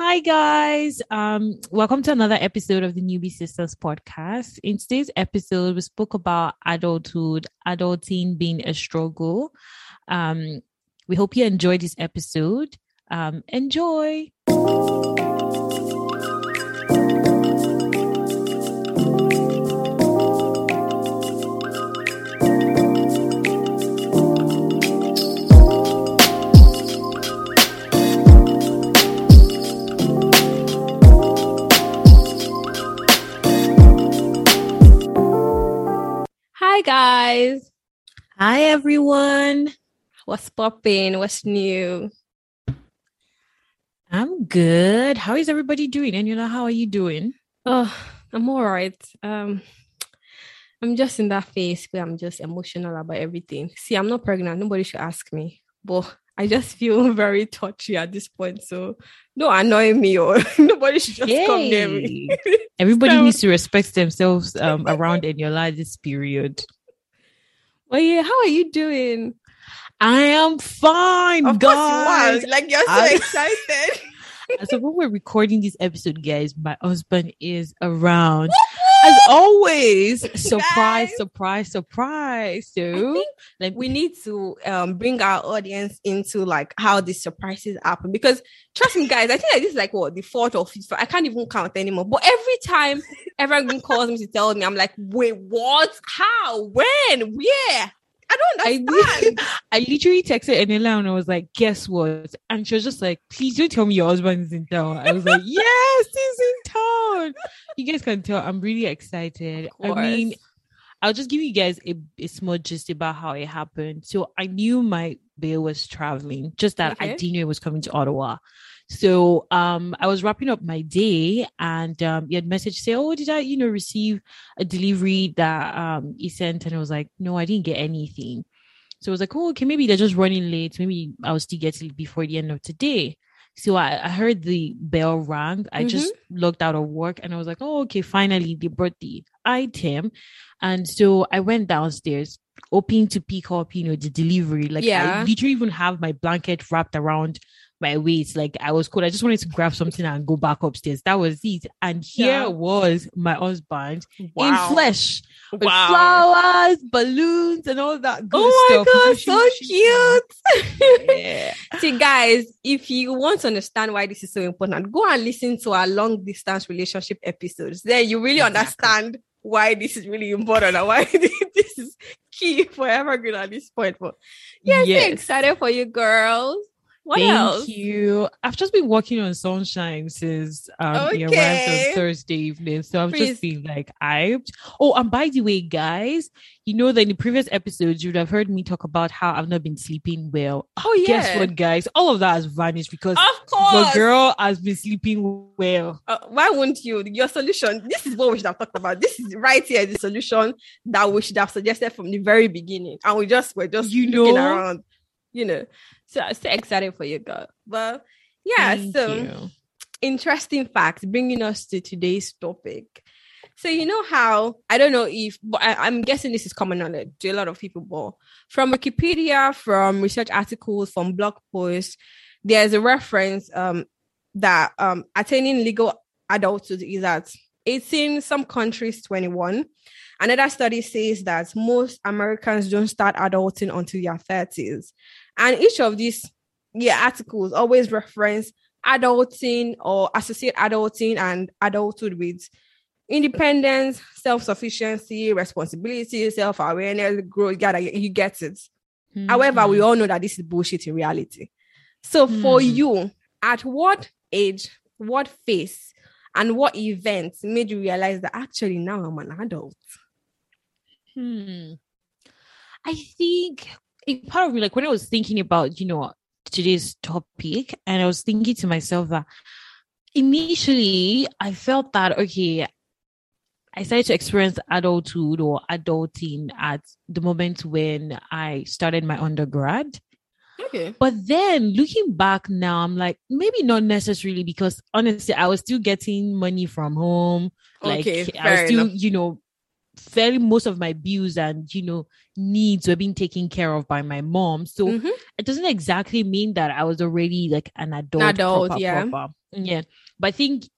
Hi guys, welcome to another episode of the Newbie Sisters podcast. In today's episode, we spoke about adulthood, adulting being a struggle. We hope you enjoyed this episode. Enjoy. Hi guys. Hi everyone. What's popping? What's new? I'm good. How is everybody doing? Eniola, how are you doing? Oh, I'm all right. I'm just in that phase where I'm just emotional about everything. See, I'm not pregnant. Nobody should ask me. But I just feel very touchy at this point. So don't annoy me or nobody should just come near me. Everybody needs to respect themselves around Eniola this period. Well, yeah, how are you doing? I am fine, of guys. You like, you're so excited. So when we're recording this episode, guys, my husband is around. As always, surprise, guys. Surprise. So we need to bring our audience into like how these surprises happen, because trust me, guys, I think that this is like what, the fourth or fifth, I can't even count anymore. But every time Evergreen calls me to tell me, I'm like, wait, what? How? When? Where? I don't understand. I literally texted Eniola and I was like, guess what? And she was just like, please don't tell me your husband is in town. I was like, yes, he's in town. You guys can tell I'm really excited. I mean, I'll just give you guys a small gist about how it happened. So I knew my bae was traveling, just that I didn't know it was coming to Ottawa. So I was wrapping up my day and he had messaged say, oh, did I, receive a delivery that he sent? And I was like, no, I didn't get anything. So I was like, oh, okay, maybe they're just running late. Maybe I'll still get it before the end of today. So I heard the bell rang. I just logged out of work and I was like, oh, okay, finally they brought the item. And so I went downstairs hoping to pick up, the delivery. Like I literally even have my blanket wrapped around my waist, like I was cold. I just wanted to grab something and go back upstairs. That was it. And here was my husband in flesh, with flowers, balloons, and all that good stuff. Oh my gosh, so cute! See, guys, if you want to understand why this is so important, go and listen to our long distance relationship episodes. Then you really understand why this is really important and why this is key for Evergreen at this point. But so excited for you, girls. What else? Thank you. I've just been working on sunshine since it arrived on Thursday evening. So I've just been like hyped. Oh, and by the way, guys, you know that in the previous episodes, you'd have heard me talk about how I've not been sleeping well. Oh, yeah. Guess what, guys? All of that has vanished because the girl has been sleeping well. Why wouldn't you? Your solution, this is what we should have talked about. This is right here, the solution that we should have suggested from the very beginning. And we're just looking around, So I'm so excited for you, girl. Well, Thank you. Interesting facts bringing us to today's topic. So you know how, I don't know if, but I'm guessing this is common knowledge to a lot of people, but from Wikipedia, from research articles, from blog posts, there's a reference that attaining legal adulthood is at 18, some countries 21. Another study says that most Americans don't start adulting until their 30s. And each of these articles always reference adulting or associate adulting and adulthood with independence, self-sufficiency, responsibility, self-awareness, growth. You get it. Mm-hmm. However, we all know that this is bullshit in reality. So for you, at what age, what phase, and what events made you realize that actually now I'm an adult? I think a part of me, like when I was thinking about, today's topic, and I was thinking to myself that initially I felt that, I started to experience adulthood or adulting at the moment when I started my undergrad. Okay. But then looking back now, I'm like, maybe not necessarily, because honestly, I was still getting money from home. I was still, very most of my bills and, you know, needs were being taken care of by my mom. So it doesn't exactly mean that I was already like an adult proper. Yeah. But I think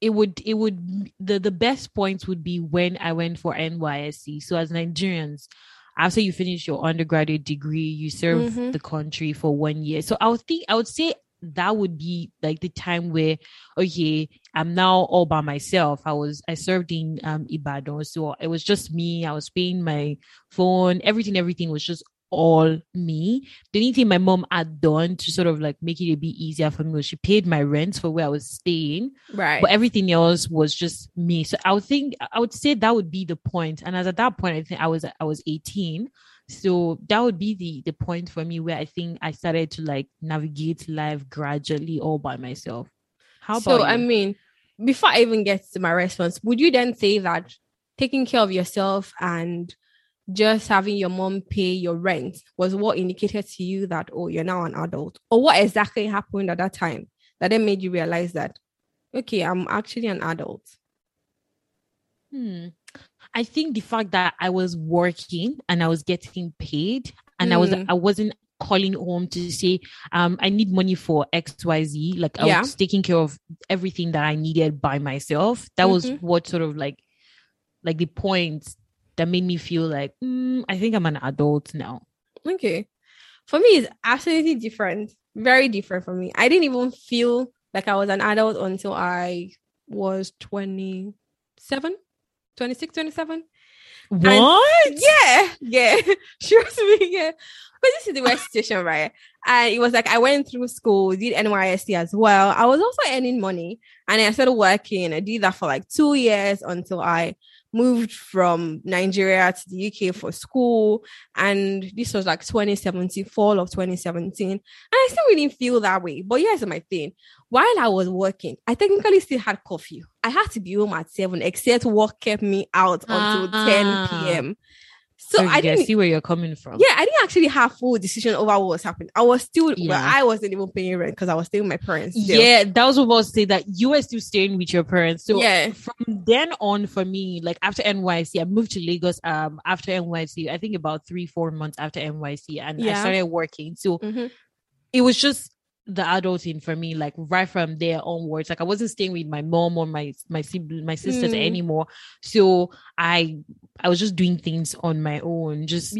the best points would be when I went for NYSC. So as Nigerians, after you finish your undergraduate degree, you serve the country for 1 year. So I would say that would be like the time where, okay, I'm now all by myself. I served in Ibadan. So it was just me. I was paying my phone. Everything was just all me. The only thing my mom had done to sort of like make it a bit easier for me was she paid my rent for where I was staying. Right. But everything else was just me. So I would say that would be the point. And as at that point, I think I was 18. So that would be the point for me where I think I started to like navigate life gradually all by myself. How about you? I mean, before I even get to my response, would you then say that taking care of yourself and just having your mom pay your rent was what indicated to you that, oh, you're now an adult? Or what exactly happened at that time that then made you realize that, okay, I'm actually an adult? I think the fact that I was working and I was getting paid and I wasn't calling home to say, I need money for XYZ. Like I was taking care of everything that I needed by myself. That was what sort of like the point that made me feel like, I think I'm an adult now. Okay. For me, it's absolutely different. Very different for me. I didn't even feel like I was an adult until I was 26, 27. What? And yeah. Trust me, yeah. But this is the worst situation, right? And it was like I went through school, did NYSC as well. I was also earning money and I started working. I did that for like 2 years until I moved from Nigeria to the UK for school. And this was like 2017, fall of 2017. And I still really didn't feel that way. But here's my thing. While I was working, I technically still had curfew. I had to be home at 7, except work kept me out until 10 p.m. So I didn't see where you're coming from. Yeah, I didn't actually have full decision over what was happening. I was still, well, I wasn't even paying rent because I was staying with my parents. Still. Yeah, that was what I was saying, that you were still staying with your parents. So from then on for me, like after NYC, I moved to Lagos after NYC, I think about 3-4 months after NYC, and I started working. So it was just the adulting for me, like right from there onwards. Like I wasn't staying with my mom or my siblings, my sisters anymore. So I was just doing things on my own, just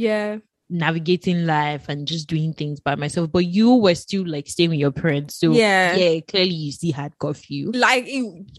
navigating life and just doing things by myself. But you were still like staying with your parents, so clearly you still had curfew. Like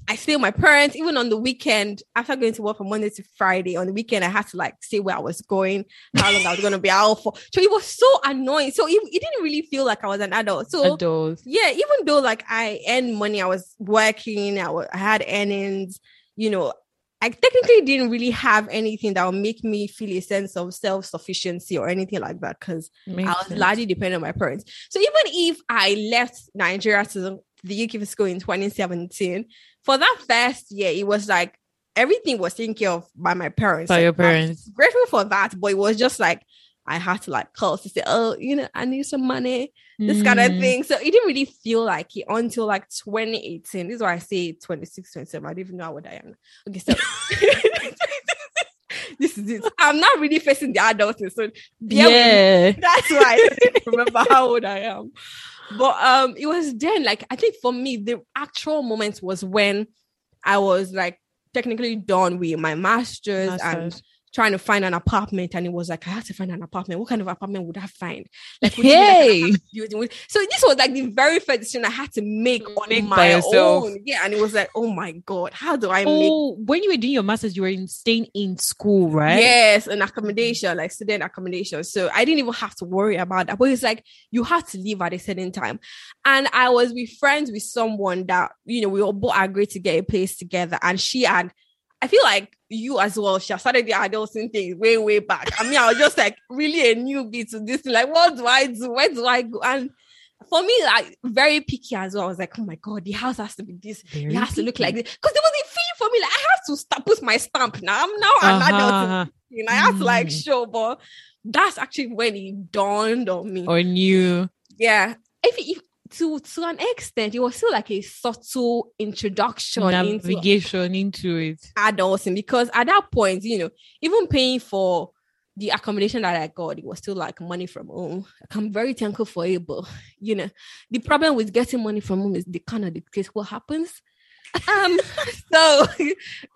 I stayed with my parents even on the weekend. After going to work from Monday to Friday, on the weekend I had to like say where I was going, how long I was going to be out for. So it was so annoying. So it didn't really feel like I was an adult. So even though like I earned money, I was working, I had earnings, you know, I technically didn't really have anything that would make me feel a sense of self-sufficiency or anything like that, because I was largely dependent on my parents. So even if I left Nigeria to the UK for school in 2017, for that first year, it was like everything was taken care of by my parents. By your parents. I'm grateful for that, but it was just like I had to like call to say, oh, you know, I need some money, this kind of thing. So it didn't really feel like it until like 2018. This is why I say 26, 27. I don't even know how old I am. Okay, so this is it. I'm not really facing the adulthood. So that's why I don't remember how old I am. But it was then, like, I think for me, the actual moment was when I was like technically done with my master's. And trying to find an apartment, and it was like I had to find an apartment. What kind of apartment would I find? Like, so this was like the very first decision I had to make on my own. Yeah, and it was like, oh my god, how do I make? When you were doing your masters, you were staying in school, right? Yes, an accommodation, like student accommodation. So I didn't even have to worry about that. But it's like you had to leave at a certain time, and I was with friends with someone that, you know, we all both agreed to get a place together, and she had. I feel like you as well, she started the adulting thing way, way back. I mean, I was just like really a newbie to this. Like, what do I do? Where do I go? And for me, like, very picky as well. I was like, oh my God, the house has to be this. It has to look like this. Because there was a feeling for me, like, I have to put my stamp now. I'm now an adult. And I have to like show, but that's actually when it dawned on me. On you. Yeah. If to an extent, it was still like a subtle introduction, navigation into it. Adulting, because at that point, you know, even paying for the accommodation that I got, it was still like money from home. Like, I'm very thankful for it, but you know, the problem with getting money from home is the kind of dictates what happens. So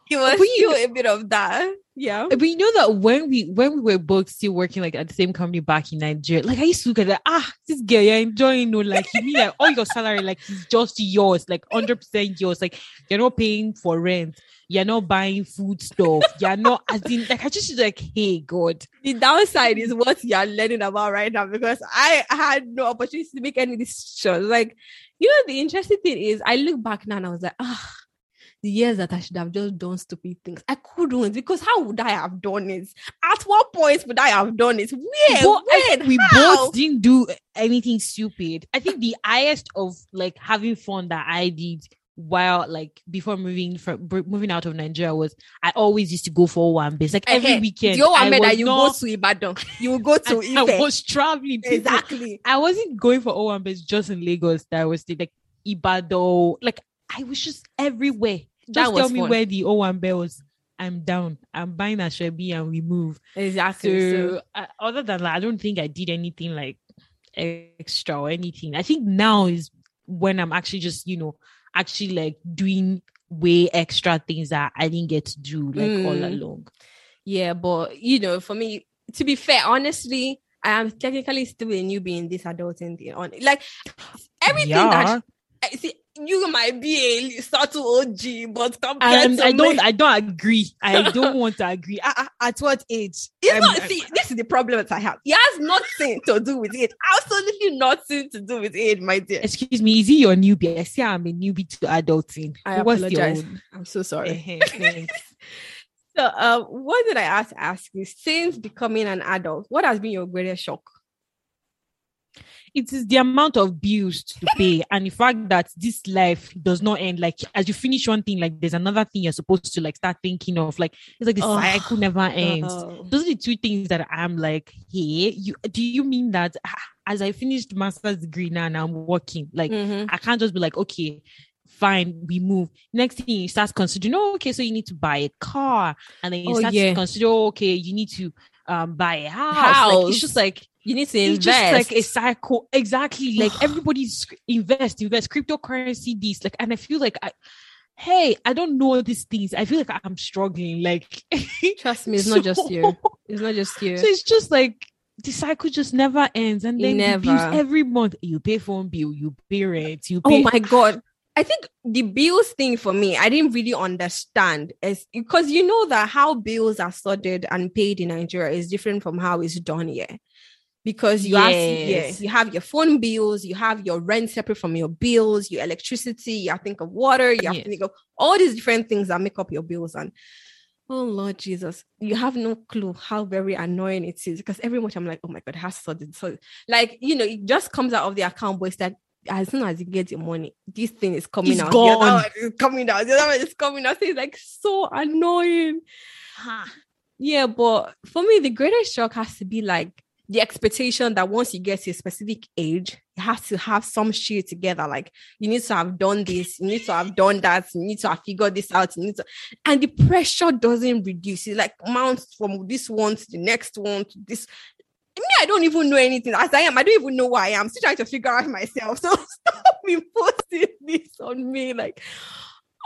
it was still a bit of that. Yeah. But you know that when we were both still working like at the same company back in Nigeria, like I used to look at that, this girl, you're enjoying, no, like you mean like all your salary, like it's just yours, like 100% yours. Like you're not paying for rent, you're not buying food stuff, you're not as in like I just like, hey God. The downside is what you're learning about right now, because I had no opportunity to make any decisions. Like, you know, the interesting thing is I look back now and I was like, the years that I should have just done stupid things. I couldn't, because how would I have done it? At what point would I have done it? Both didn't do anything stupid. I think the highest of like having fun that I did while like before moving out of Nigeria was I always used to go for Owambe. Like every weekend. The Owambe that you go to Ibadan. You will go to Ife. I was traveling. Exactly. I wasn't going for Owambe just in Lagos. That I was like Ibadan. Like I was just everywhere. Just tell me where the Owambe was. I'm down. I'm buying aso ebi and we move. Exactly. So other than that, I don't think I did anything like extra or anything. I think now is when I'm actually just, you know, actually like doing way extra things that I didn't get to do like all along. Yeah, but you know, for me, to be fair, honestly, I am technically still a newbie in this adulting thing. Like everything that see. You might be a subtle OG, but compared to I don't agree. I don't want to agree. At what age? This is the problem that I have. It has nothing to do with it. Absolutely nothing to do with it, my dear. Excuse me, is he your newbie? I say I'm a newbie to adulting. I apologize. I'm so sorry. So, what did I ask you? Since becoming an adult, what has been your greatest shock? It is the amount of bills to pay and the fact that this life does not end. Like as you finish one thing, like there's another thing you're supposed to like start thinking of. Like it's like the cycle never ends. Those are the two things that I'm like, hey, do you mean that as I finished master's degree now and I'm working, like I can't just be like, okay, fine, we move. Next thing you start considering, so you need to buy a car, and then you start to consider, you need to buy a house. Like, it's just like you need to invest. It's just like a cycle. Exactly. Like everybody's invest cryptocurrency, this like, and I feel like I don't know these things. I feel like I'm struggling. Like, trust me, it's not just you. It's not just you. So it's just like the cycle just never ends, and then every month you pay phone bill, you pay rent, you pay. Oh my God. I think the bills thing for me, I didn't really understand, is because you know that how bills are sorted and paid in Nigeria is different from how it's done here. Because you you have your phone bills, you have your rent separate from your bills, your electricity, you have to think of water, you have to think of all these different things that make up your bills. And oh Lord Jesus, you have no clue how very annoying it is, because every month I'm like, oh my God, how sorted. So like, you know, it just comes out of the account, but it's like, as soon as you get your money, this thing is coming out. The other one is coming out. The other one is coming out. So it's like so annoying. Yeah, but for me, the greatest shock has to be like the expectation that once you get to a specific age, you have to have some shit together. Like you need to have done this, you need to have done that, you need to have figured this out, and the pressure doesn't reduce. It like mounts from this one to the next one to this. Me, I don't even know anything. As I am, I don't even know why I am. I'm still trying to figure out myself. So stop imposing this on me. Like,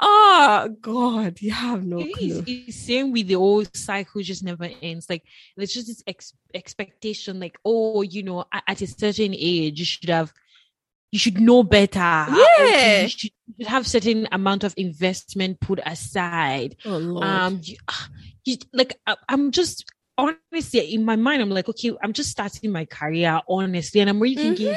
God, you have no clue. It's same with the old cycle, just never ends. Like, there's just this expectation, like, oh, you know, at a certain age, you should know better. Yeah. You should have certain amount of investment put aside. Oh, Lord. I'm just... Honestly, in my mind, I'm like, okay, I'm just starting my career, honestly. And I'm really thinking,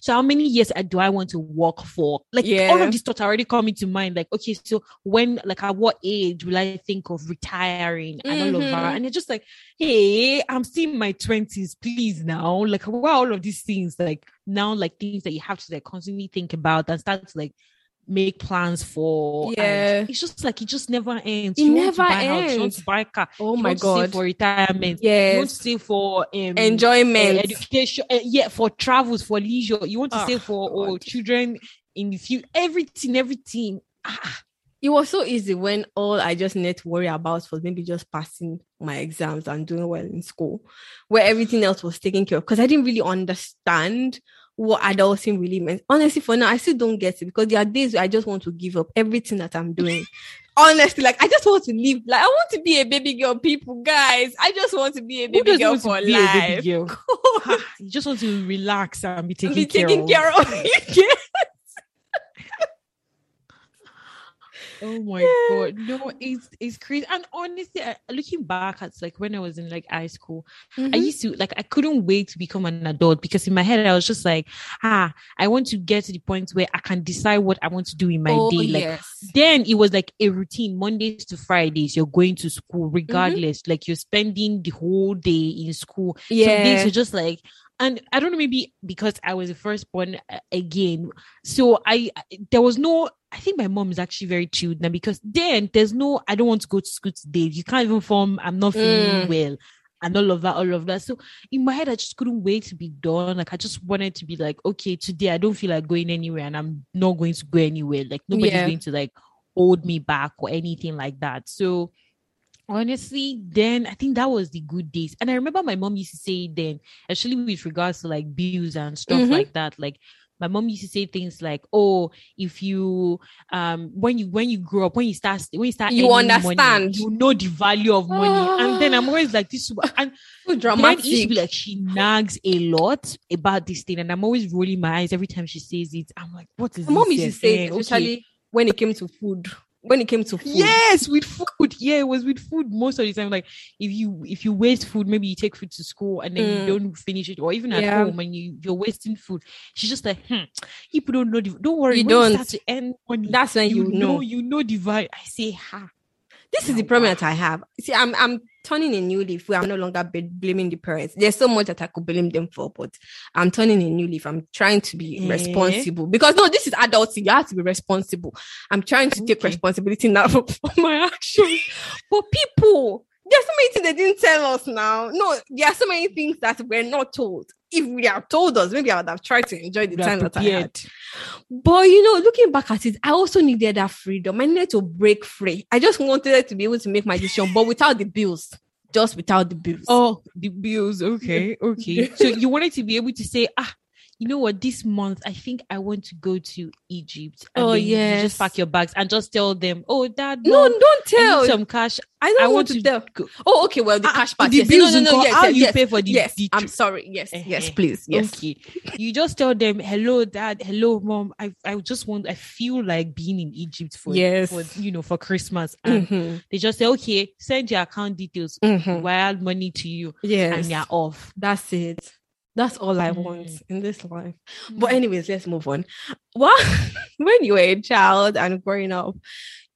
so how many years do I want to work for? Like, all of these thoughts are already coming to mind. Like, okay, so when, like, at what age will I think of retiring and all of that? And it's just like, hey, I'm still in my 20s, please now. Like, what are all of these things? Like, now, like, things that you have to, like, constantly think about and start to, like, make plans for. Yeah, it's just like it just never ends. It never ends. You want to buy a car. Oh my God, for retirement. Yes, you want to save for enjoyment, education. Yeah, for travels, for leisure. You want to save for children in the future. Everything. It was so easy when all I just need to worry about was maybe just passing my exams and doing well in school, where everything else was taken care of. Because I didn't really understand what adulting really meant. Honestly, for now, I still don't get it, because there are days where I just want to give up everything that I'm doing. Honestly, like, I just want to live. Like, I want to be a baby girl, people, guys. I just want to be a baby girl for life. You just want to relax and be taken care of. Oh my God. No, it's crazy. And honestly, looking back at like when I was in like high school, I used to like, I couldn't wait to become an adult, because in my head, I was just like, I want to get to the point where I can decide what I want to do in my day. Like, then it was like a routine. Mondays to Fridays, you're going to school regardless. Like, you're spending the whole day in school. Yeah. Some days you're just like, and I don't know, maybe because I was the firstborn again. So I think my mom is actually very chilled now, because then there's no, I don't want to go to school today. You can't even form, I'm not feeling well. And all of that. So in my head, I just couldn't wait to be done. Like, I just wanted to be like, okay, today I don't feel like going anywhere, and I'm not going to go anywhere. Like, nobody's going to like hold me back or anything like that. So honestly, then I think that was the good days. And I remember my mom used to say then, actually with regards to like bills and stuff like that, like my mom used to say things like, oh, if you when you grow up, when you start you understand money, you know the value of money. And then I'm always like this, and so dramatic. Used to be like, she nags a lot about this thing, and I'm always rolling my eyes every time she says it. I'm like, what is my mom used to say, especially when it came to food. Yes, with food. Yeah, it was with food most of the time. Like, if you waste food, maybe you take food to school and then you don't finish it, or even at home, and you're wasting food. She's just like, you don't know. Don't worry, you don't. You start to earn money, that's when you know. You know the value. I say, this is the problem that I have. See, I'm turning a new leaf where I'm no longer blaming the parents. There's so much that I could blame them for, but I'm turning a new leaf. I'm trying to be responsible, because this is adulting. You have to be responsible. I'm trying to take responsibility now for my actions. But people, there's so many things they didn't tell us now. No, there are so many things that we're not told. If we have told us, maybe I would have tried to enjoy the time that I had. But, looking back at it, I also needed that freedom. I needed to break free. I just wanted to be able to make my decision, but without the bills. Just without the bills. Oh, the bills. Okay. So you wanted to be able to say, you know what, this month, I think I want to go to Egypt. And you just pack your bags and just tell them, Dad, Mom, don't tell. I need some cash. I want to tell. Go. Oh, okay. Well, the cash part. The bills. Yes, how you pay for the trip. I'm sorry. Yes. Yes, please. Yes. Okay. You just tell them, hello, Dad. Hello, Mom. I just want, I feel like being in Egypt for Christmas. And they just say, okay, send your account details. Wire money to you. Yes. And you're off. That's it. That's all I want in this life. But anyways, let's move on. When you were a child and growing up,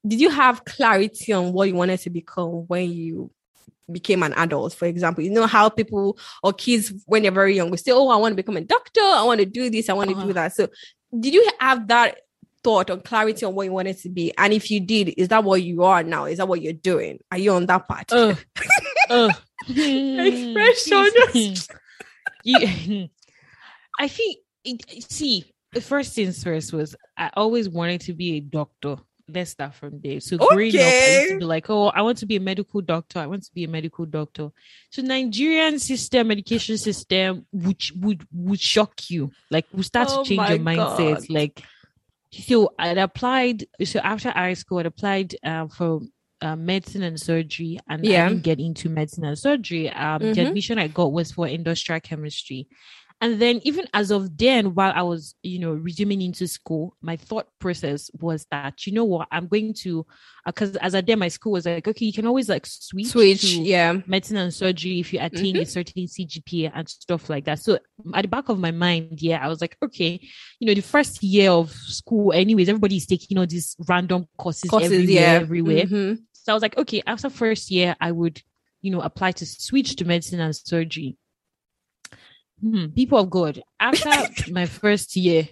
did you have clarity on what you wanted to become when you became an adult? For example, you know how people or kids, when they're very young, will say, I want to become a doctor. I want to do this. I want to do that. So did you have that thought or clarity on what you wanted to be? And if you did, is that what you are now? Is that what you're doing? Are you on that part? Expression. I think, the first things first was I always wanted to be a doctor. Let's start from there. So growing up, I used to be like, I want to be a medical doctor. So Nigerian education system, which would shock you. Like, will start to change your mindset. Like, so I applied. So after high school, I applied for medicine and surgery, and I didn't get into medicine and surgery. The admission I got was for industrial chemistry. And then even as of then, while I was, resuming into school, my thought process was that, you know what, I'm going to, because as I did, my school was like, okay, you can always like switch to medicine and surgery if you attain a certain CGPA and stuff like that. So at the back of my mind, I was like, okay, the first year of school, anyways, everybody's taking all these random courses everywhere. So I was like, okay, after first year, I would, apply to switch to medicine and surgery. People of God, after my first year,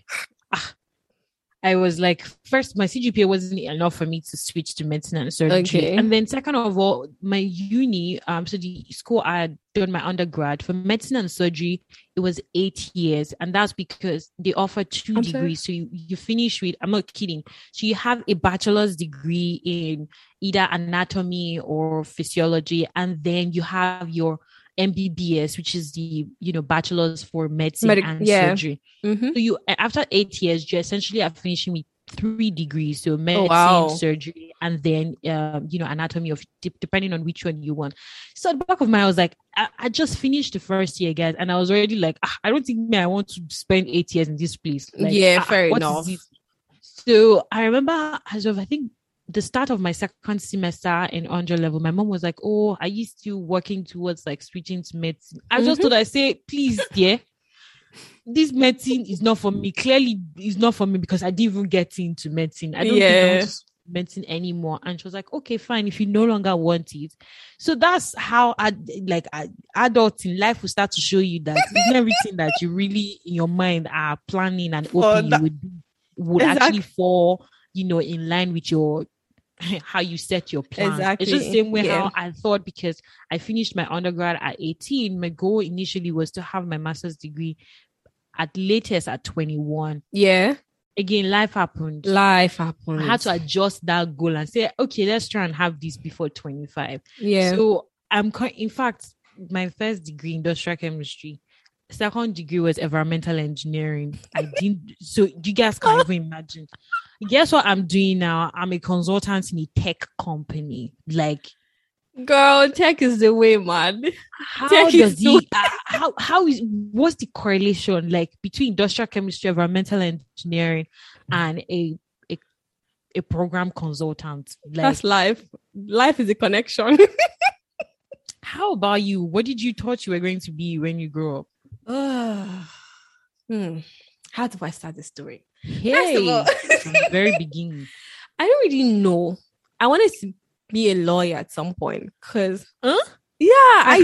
I was like, first, my CGPA wasn't enough for me to switch to medicine and surgery. Okay. And then second of all, my uni, so the school I had done my undergrad for medicine and surgery, it was 8 years. And that's because they offer two degrees. So you finish with, I'm not kidding. So you have a bachelor's degree in either anatomy or physiology. And then you have your MBBS, which is the, you know, bachelor's for medicine and surgery. Mm-hmm. So you, after 8 years, you essentially are finishing with 3 degrees. So medicine, surgery, and then, you know, anatomy of, depending on which one you want. So at the back of my, I was like, I just finished the first year, guys. And I was already like, I don't think I want to spend 8 years in this place. Like, fair enough. So I remember as of, I think, the start of my second semester in undergrad level, my mom was like, oh, are you still working towards like switching to medicine? I just thought, I say, please, dear, this medicine is not for me. Clearly it's not for me because I didn't even get into medicine. I don't think I want to medicine anymore. And she was like, okay, fine, if you no longer want it. So that's how adults in life will start to show you that everything that you really in your mind are planning and hoping would actually fall, you know, in line with your how you set your plans. Exactly. It's just the same way how I thought, because I finished my undergrad at 18. My goal initially was to have my master's degree at latest at 21. Yeah. Again, life happened. I had to adjust that goal and say, okay, let's try and have this before 25. Yeah. So I'm in fact, my first degree, industrial chemistry. Second degree was environmental engineering. I didn't. So you guys can't even imagine. Guess what I'm doing now? I'm a consultant in a tech company. Like, girl, tech is the way, man. What's the correlation like between industrial chemistry, environmental engineering, and a program consultant? Like, that's life. Life is a connection. How about you? What did you thought you were going to be when you grew up? How do I start this story? First of all, from the very beginning, I don't really know. I wanted to be a lawyer at some point because, I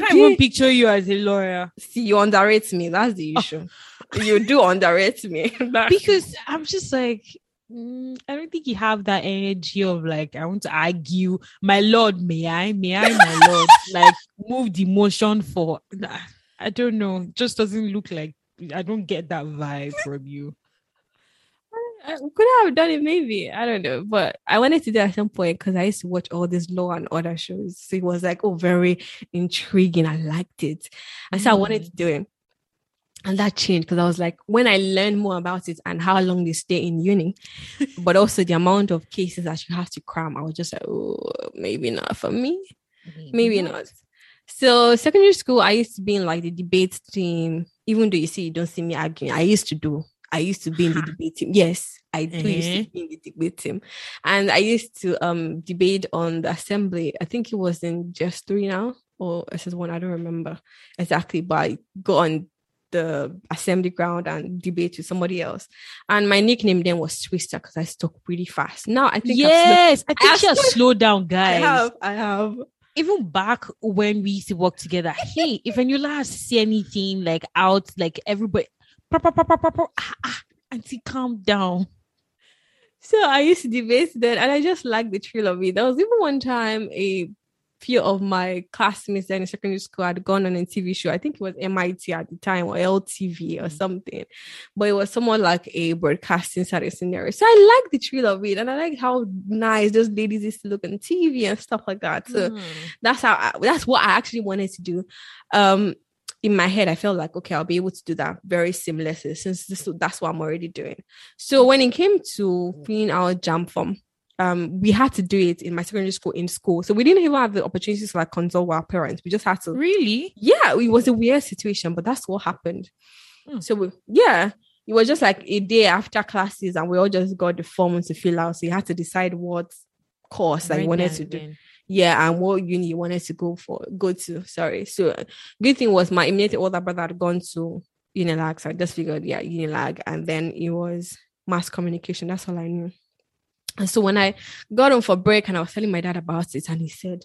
can't even picture you as a lawyer. See, you underrate me. That's the issue. You do underrate me because I'm just like, I don't think you have that energy of like, I want to argue. My lord, may I, my lord, like move the motion for. I don't know. It just doesn't look like. I don't get that vibe from you. I could have done it, maybe. I don't know. But I wanted to do it at some point because I used to watch all these Law and Order shows. So it was like, very intriguing. I liked it. And so I wanted to do it. And that changed because I was like, when I learned more about it and how long they stay in uni, but also the amount of cases that you have to cram, I was just like, maybe not for me. Maybe not. So secondary school, I used to be in like the debate team. Even though you don't see me arguing, I used to be in the debate team. Yes, I do used to be in the debate team. And I used to debate on the assembly. I think it was in GS3 now or SS1. I don't remember exactly, but I got on the assembly ground and debate with somebody else. And my nickname then was Twister because I spoke really fast. Now I think I think slow down, guys. I have. Even back when we used to work together, hey, if Eniola has to see anything like out, like everybody, auntie, calm down. So I used to debate that, and I just liked the thrill of it. There was even one time a few of my classmates in secondary school had gone on a TV show. I think it was MIT at the time or LTV or something, but it was somewhat like a broadcasting scenario. So I like the thrill of it, and I like how nice those ladies used to look on TV and stuff like that. So that's what I actually wanted to do. In my head, I felt like, okay, I'll be able to do that very seamlessly since that's what I'm already doing. So when it came to filling our jam form, we had to do it in my secondary school in school. So we didn't even have the opportunities to like consult with our parents. We just had to. Really? Yeah, it was a weird situation, but that's what happened. So it was just like a day after classes and we all just got the forms to fill out. So you had to decide what course I wanted to do. Yeah, and what uni you wanted to go to. So good thing was my immediate older brother had gone to Unilag. So I just figured, Unilag. And then it was mass communication. That's all I knew. And so when I got home for break and I was telling my dad about it, and he said,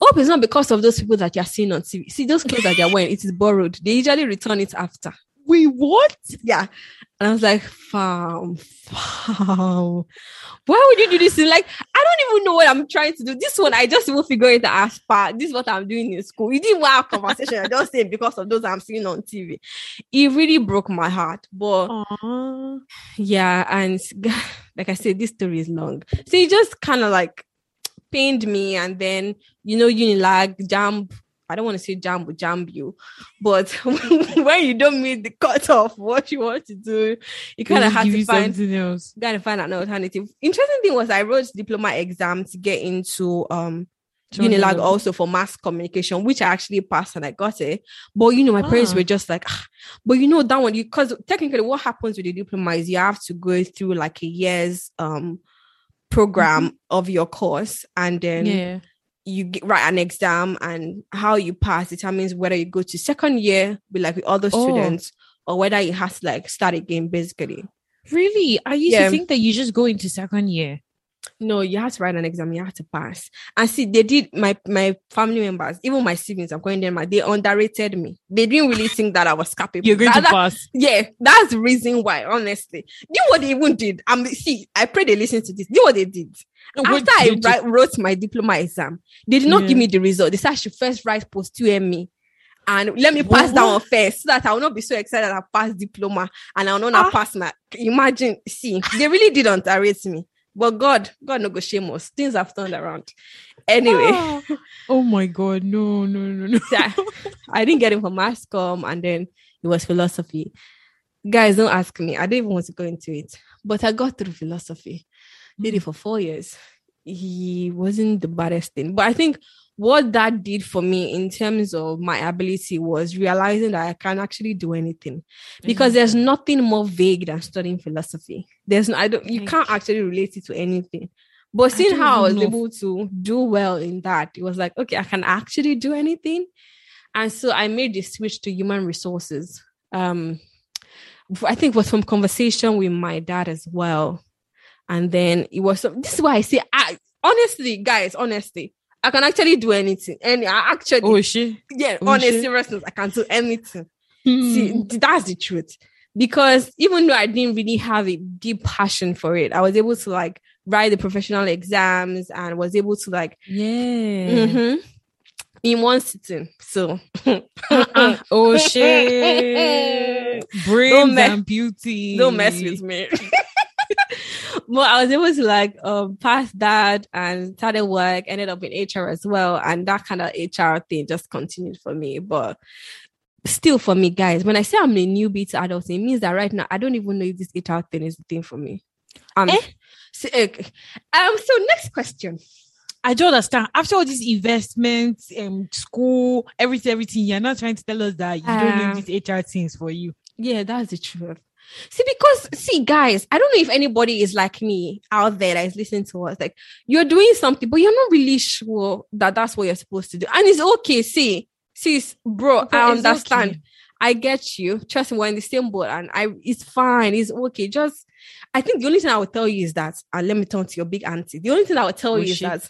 hope it's not because of those people that you're seeing on TV. See, those clothes that you're wearing, it is borrowed. They usually return it after. we what? Yeah. And I was like, wow. Why would you do this? Like, I don't even know what I'm trying to do. This one, I just even figure it out as far. This is what I'm doing in school. You didn't want our conversation. I just say because of those I'm seeing on TV. It really broke my heart. But yeah, and like I said, this story is long. So it just kind of like pained me. And then, you know, Unilag, jump. I don't want to say jump you, but when you don't meet the cutoff, what you want to do, you kind of have to find something else. Got to find an alternative. Interesting thing was I wrote diploma exam to get into Unilag also for mass communication, which I actually passed and I got it. But you know, my parents were just like, but you know that one, because technically, what happens with the diploma is you have to go through like a year's program of your course, and then you write an exam, and how you pass determines whether you go to second year with like with other students or whether you have to like start again basically. Really? I used to think that you just go into second year. No, you have to write an exam, you have to pass. And see, they did, my family members, even my siblings, I'm going there, they underrated me. They didn't really think that I was capable. You're going to pass. Yeah, that's the reason why, honestly. Do what they even did. See, I pray they listen to this. Do what they did. After I wrote my diploma exam, they did not give me the result. They said I should first write post UTME and let me pass that one first, so that I will not be so excited I passed diploma and I will not pass my. Imagine, see, they really did underrate me. But God no go shame us. Things have turned around. Anyway. Oh my God, no. I didn't get it for mass comm, and then it was philosophy. Guys, don't ask me. I don't even want to go into it. But I got through philosophy. Did it for 4 years. He wasn't the baddest thing. But I think what that did for me in terms of my ability was realizing that I can actually do anything, because there's nothing more vague than studying philosophy. There's no, you can't actually relate it to anything. But seeing how I was able to do well in that, it was like, okay, I can actually do anything. And so I made the switch to human resources. I think it was from conversation with my dad as well. And then it was, this is why I say, honestly, guys, I can actually do anything. And I actually, on a serious note, I can do anything. See, that's the truth. Because even though I didn't really have a deep passion for it, I was able to like write the professional exams and was able to like, in one sitting. So, brains and beauty. Don't mess with me. Well, I was able to like pass that and started work, ended up in HR as well. And that kind of HR thing just continued for me. But still for me, guys, when I say I'm a newbie to adults, it means that right now, I don't even know if this HR thing is the thing for me. So next question. I don't understand. After all these investments, school, everything, you're not trying to tell us that you don't know these HR things for you. Yeah, that's the truth. See, guys, I don't know if anybody is like me out there that is listening to us. Like, you're doing something, but you're not really sure that that's what you're supposed to do. And it's okay. See, bro, but I understand. Okay. I get you. Trust me, we're in the same boat, and it's fine. It's okay. Just, I think the only thing I would tell you is that, and let me turn to your big auntie. The only thing I would tell you is that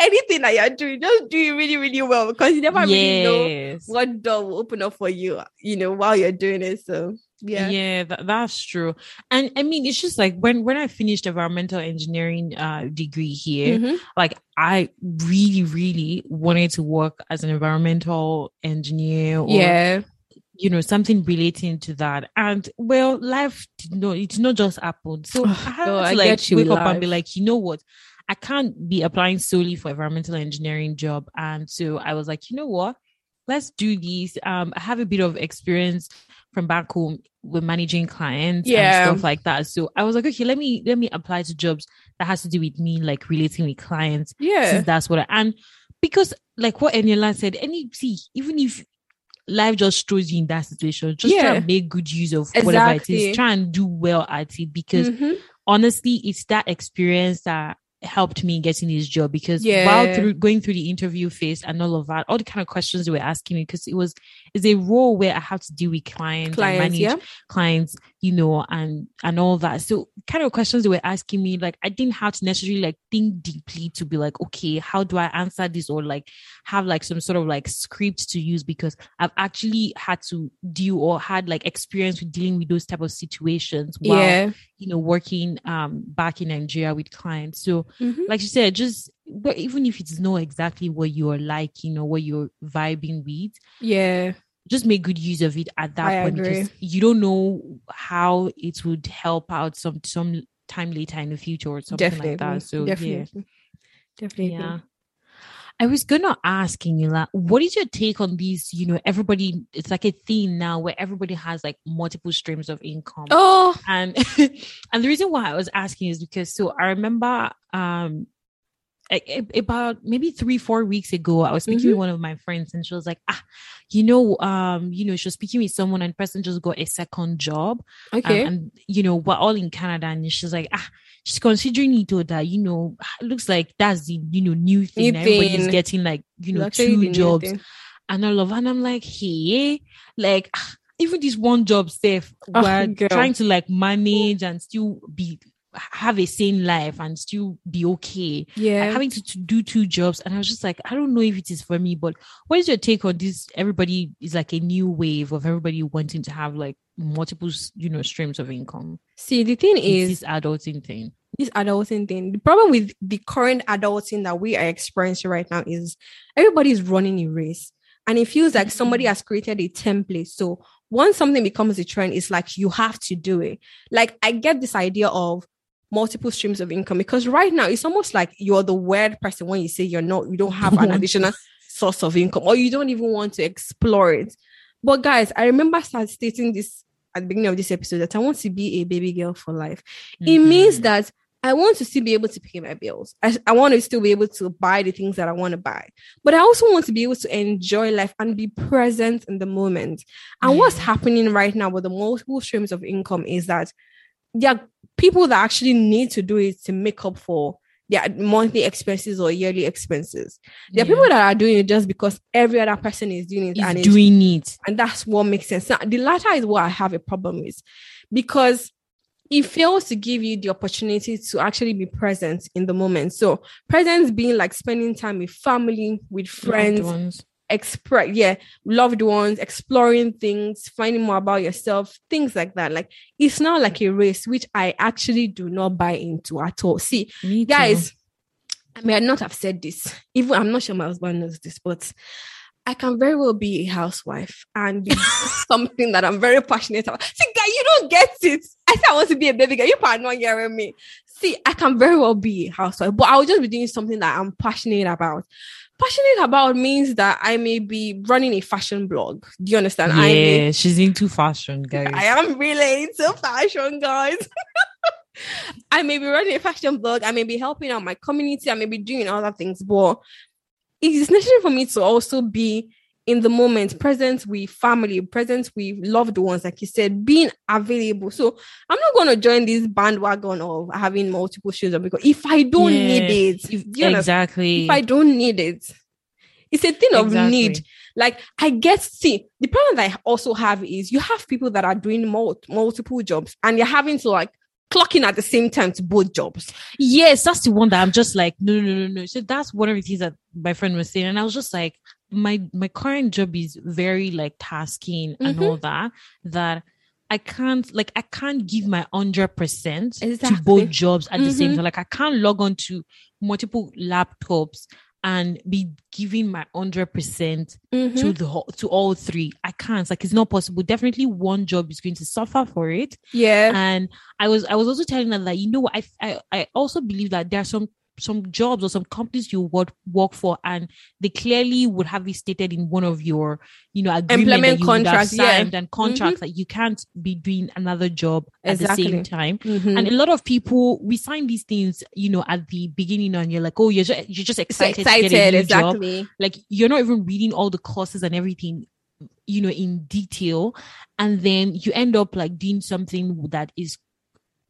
anything that you're doing, just do it really, really well, because you never really know what door will open up for you, you know, while you're doing it. So. Yeah, that's true. And I mean, it's just like when I finished environmental engineering degree here, like I really, really wanted to work as an environmental engineer or, you know, something relating to that. And well, life did not, it's not just Apple. So I had to like wake up and be like, you know what? I can't be applying solely for environmental engineering job. And so I was like, you know what? Let's do these. I have a bit of experience from back home with managing clients and stuff like that. So I was like, okay, let me apply to jobs that has to do with me, like relating with clients. Yeah. Since that's what and because like what Eniola said, even if life just throws you in that situation, just try and make good use of whatever it is. Try and do well at it, because honestly, it's that experience that helped me getting this job, because while going through the interview phase and all of that, all the kind of questions they were asking me, because it's a role where I have to deal with clients and manage clients, you know, and all that. So kind of questions they were asking me, like, I didn't have to necessarily like think deeply to be like, okay, how do I answer this? Or like have like some sort of like script to use, because I've actually had to deal or had like experience with dealing with those type of situations while, you know, working back in Nigeria with clients. So like you said, just, but even if it's not exactly what you're like, you know, what you're vibing with. Yeah. Just make good use of it at that point, because you don't know how it would help out some time later in the future or something like that. So definitely. I was gonna ask Eniola, what is your take on these? You know, everybody, it's like a thing now where everybody has like multiple streams of income. Oh, and the reason why I was asking is because I remember about maybe 3-4 weeks ago, I was speaking with one of my friends, and she was like, she was speaking with someone, and the person just got a second job. Okay. And you know, we're all in Canada, and she's like, she's considering it, or that, you know, looks like that's the, you know, new thing. Everybody's getting like, you know, 2 jobs. And I love, and I'm like, hey, like, even this one job safe, we're trying to like manage and still have a sane life and still be okay. Yeah. Like having to do 2 jobs. And I was just like, I don't know if it is for me, but what is your take on this? Everybody is like a new wave of everybody wanting to have like multiple, you know, streams of income. See, the thing is this adulting thing. The problem with the current adulting that we are experiencing right now is everybody's running a race. And it feels like somebody has created a template. So once something becomes a trend, it's like you have to do it. Like, I get this idea of multiple streams of income, because right now it's almost like you're the weird person when you say you don't have an additional source of income, or you don't even want to explore it. But guys, I remember stating this at the beginning of this episode, that I want to be a baby girl for life. It means that I want to still be able to pay my bills. I want to still be able to buy the things that I want to buy. But I also want to be able to enjoy life and be present in the moment. And what's happening right now with the multiple streams of income is that there are people that actually need to do it to make up for their monthly expenses or yearly expenses. There are people that are doing it just because every other person is doing it. And that's what makes sense. Now, the latter is what I have a problem with, because it fails to give you the opportunity to actually be present in the moment. So presence being like spending time with family, with friends, loved ones, exploring things, finding more about yourself, things like that. Like, it's not like a race, which I actually do not buy into at all. See, guys, I may not have said this. Even I'm not sure my husband knows this, but I can very well be a housewife and be something that I'm very passionate about. See, guys, you don't get it. I said I want to be a baby girl. You are not hearing me. See, I can very well be a housewife, but I will just be doing something that I'm passionate about. Passionate about means that I may be running a fashion blog. Do you understand? Yeah, she's into fashion, guys. I am really into fashion, guys. I may be running a fashion blog. I may be helping out my community. I may be doing other things, but it's necessary for me to also be in the moment, present with family, present with loved ones, like you said, being available. So I'm not going to join this bandwagon of having multiple shows, because if I don't need it, if I don't need it, it's a thing of need. Like, I guess, see, the problem that I also have is you have people that are doing multiple jobs, and you're having to like clocking at the same time to both jobs. Yes, that's the one that I'm just like, no. So that's one of the things that my friend was saying, and I was just like, my current job is very like tasking and all that I can't give my 100% to both jobs at the same time. Like, I can't log on to multiple laptops and be giving my 100% to all three. I can't. It's like, it's not possible. Definitely one job is going to suffer for it. Yeah. And I was also telling them that, you know, I also believe that there are some jobs or some companies you would work for, and they clearly would have it stated in one of your, you know, agreement contracts and contracts that you can't be doing another job at the same time. And a lot of people, we sign these things, you know, at the beginning, and you're like, oh, you're just excited to get a new job. Like, you're not even reading all the courses and everything, you know, in detail, and then you end up like doing something that is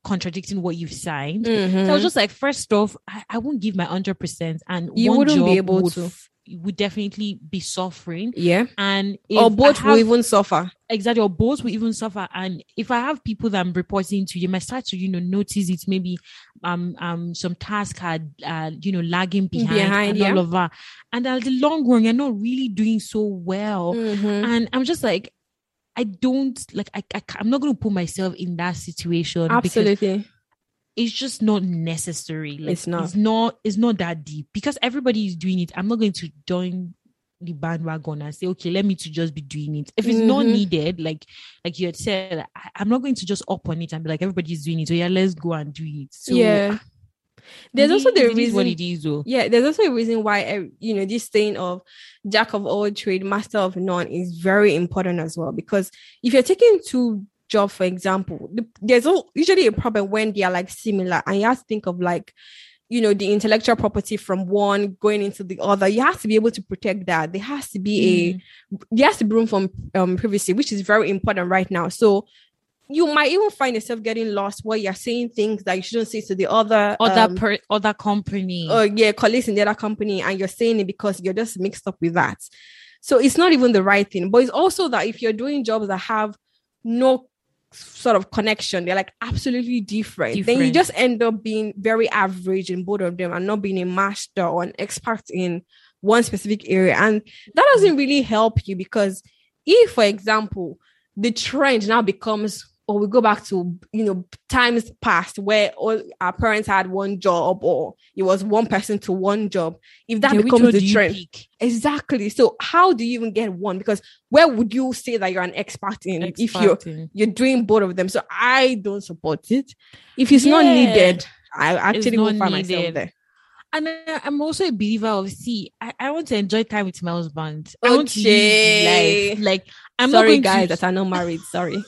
contradicting what you've signed. So I was just like, first off, I won't give my 100%, and you wouldn't job be able would, to would definitely be suffering. Yeah. And or both will even suffer. exactly, or both will even suffer. And if I have people that I'm reporting to, you might start to, notice it. Maybe some tasks are, lagging behind and all of that. And at the long run, you're not really doing so well. Mm-hmm. And I'm just like, I don't, like, I'm not going to put myself in that situation. Absolutely. It's just not necessary. Like, it's not that deep because everybody is doing it. I'm not going to join the bandwagon and say, okay, let me to just be doing it. If it's not needed, like you had said, I'm not going to just up on it and be like, everybody's doing it. So yeah, let's go and do it. So yeah. There's also the reason what it is though. Yeah, there's also a reason why this saying of jack of all trade, master of none is very important as well, because if you're taking two jobs, for example, there's usually a problem when they are like similar, and you have to think of like the intellectual property from one going into the other. You have to be able to protect that. There has to be be room for privacy, which is very important right now. So you might even find yourself getting lost where you're saying things that you shouldn't say to the other company. Oh yeah, colleagues in the other company, and you're saying it because you're just mixed up with that. So it's not even the right thing. But it's also that if you're doing jobs that have no sort of connection, they're like absolutely different, then you just end up being very average in both of them and not being a master or an expert in one specific area. And that doesn't really help you, because if, for example, the trend now becomes, or we go back to times past where all our parents had one job, or it was one person to one job, if that becomes the trend, exactly, so how do you even get one? Because where would you say that you're an expert in if you're doing both of them? So I don't support it. If it's not needed, I actually will find myself there. And I'm also a believer of, I want to enjoy time with my husband. I want to live life. Like, I'm sorry, not guys, that are not married. Sorry.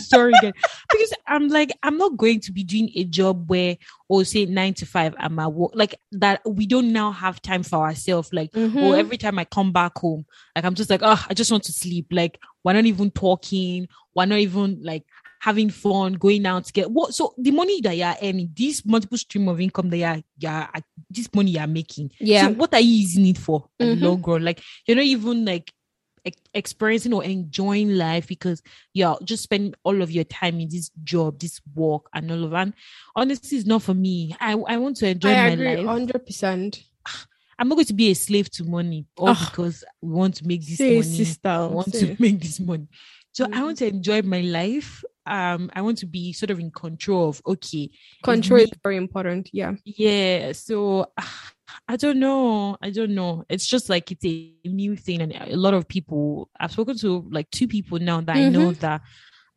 Sorry, guys. Because I'm like, I'm not going to be doing a job where, say 9 to 5, I'm at work. Like, that we don't now have time for ourselves. Like, every time I come back home, like, I'm just like, oh, I just want to sleep. Like, we're not even talking. We're not even, like, having fun, going out to get what? So the money that you're earning, this multiple stream of income that you're this money you're making. Yeah. So what are you using it for? Long run, like, you're not even like experiencing or enjoying life, because you're just spending all of your time in this job, this work, and all of that. Honestly, it's not for me. I want to enjoy my life. 100%. I'm not going to be a slave to money, because we want to make this money. Sister, we want to make this money. So I want to enjoy my life. I want to be sort of in control of, control is very important. Yeah. So I don't know. It's just like, it's a new thing. And a lot of people, I've spoken to like two people now that I know that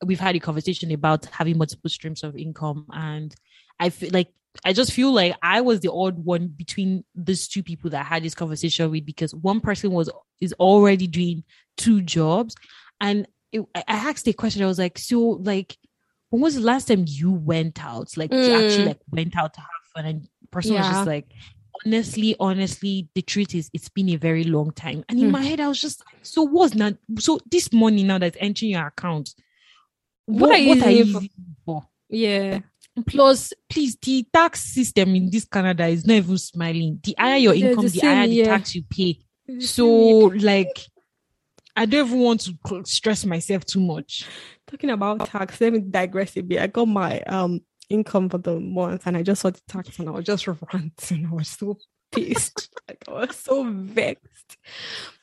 we've had a conversation about having multiple streams of income. And I feel like, I just feel like I was the odd one between these two people that I had this conversation with, because one person is already doing two jobs. And I asked a question. I was like, so, like, when was the last time you went out? Like, you actually like went out to have fun? And the person was just like, honestly, the truth is, it's been a very long time. And in my head, I was just like, so what's not? So this money now that's entering your account, what are you using for? Yeah. Plus, please, the tax system in this Canada is not even smiling. The higher your income, the higher the tax you pay. So, like, I don't even want to stress myself too much. Talking about tax, let me digress a bit. I got my income for the month, and I just saw the tax, and I was just ranting. I was so pissed. Like, I was so vexed.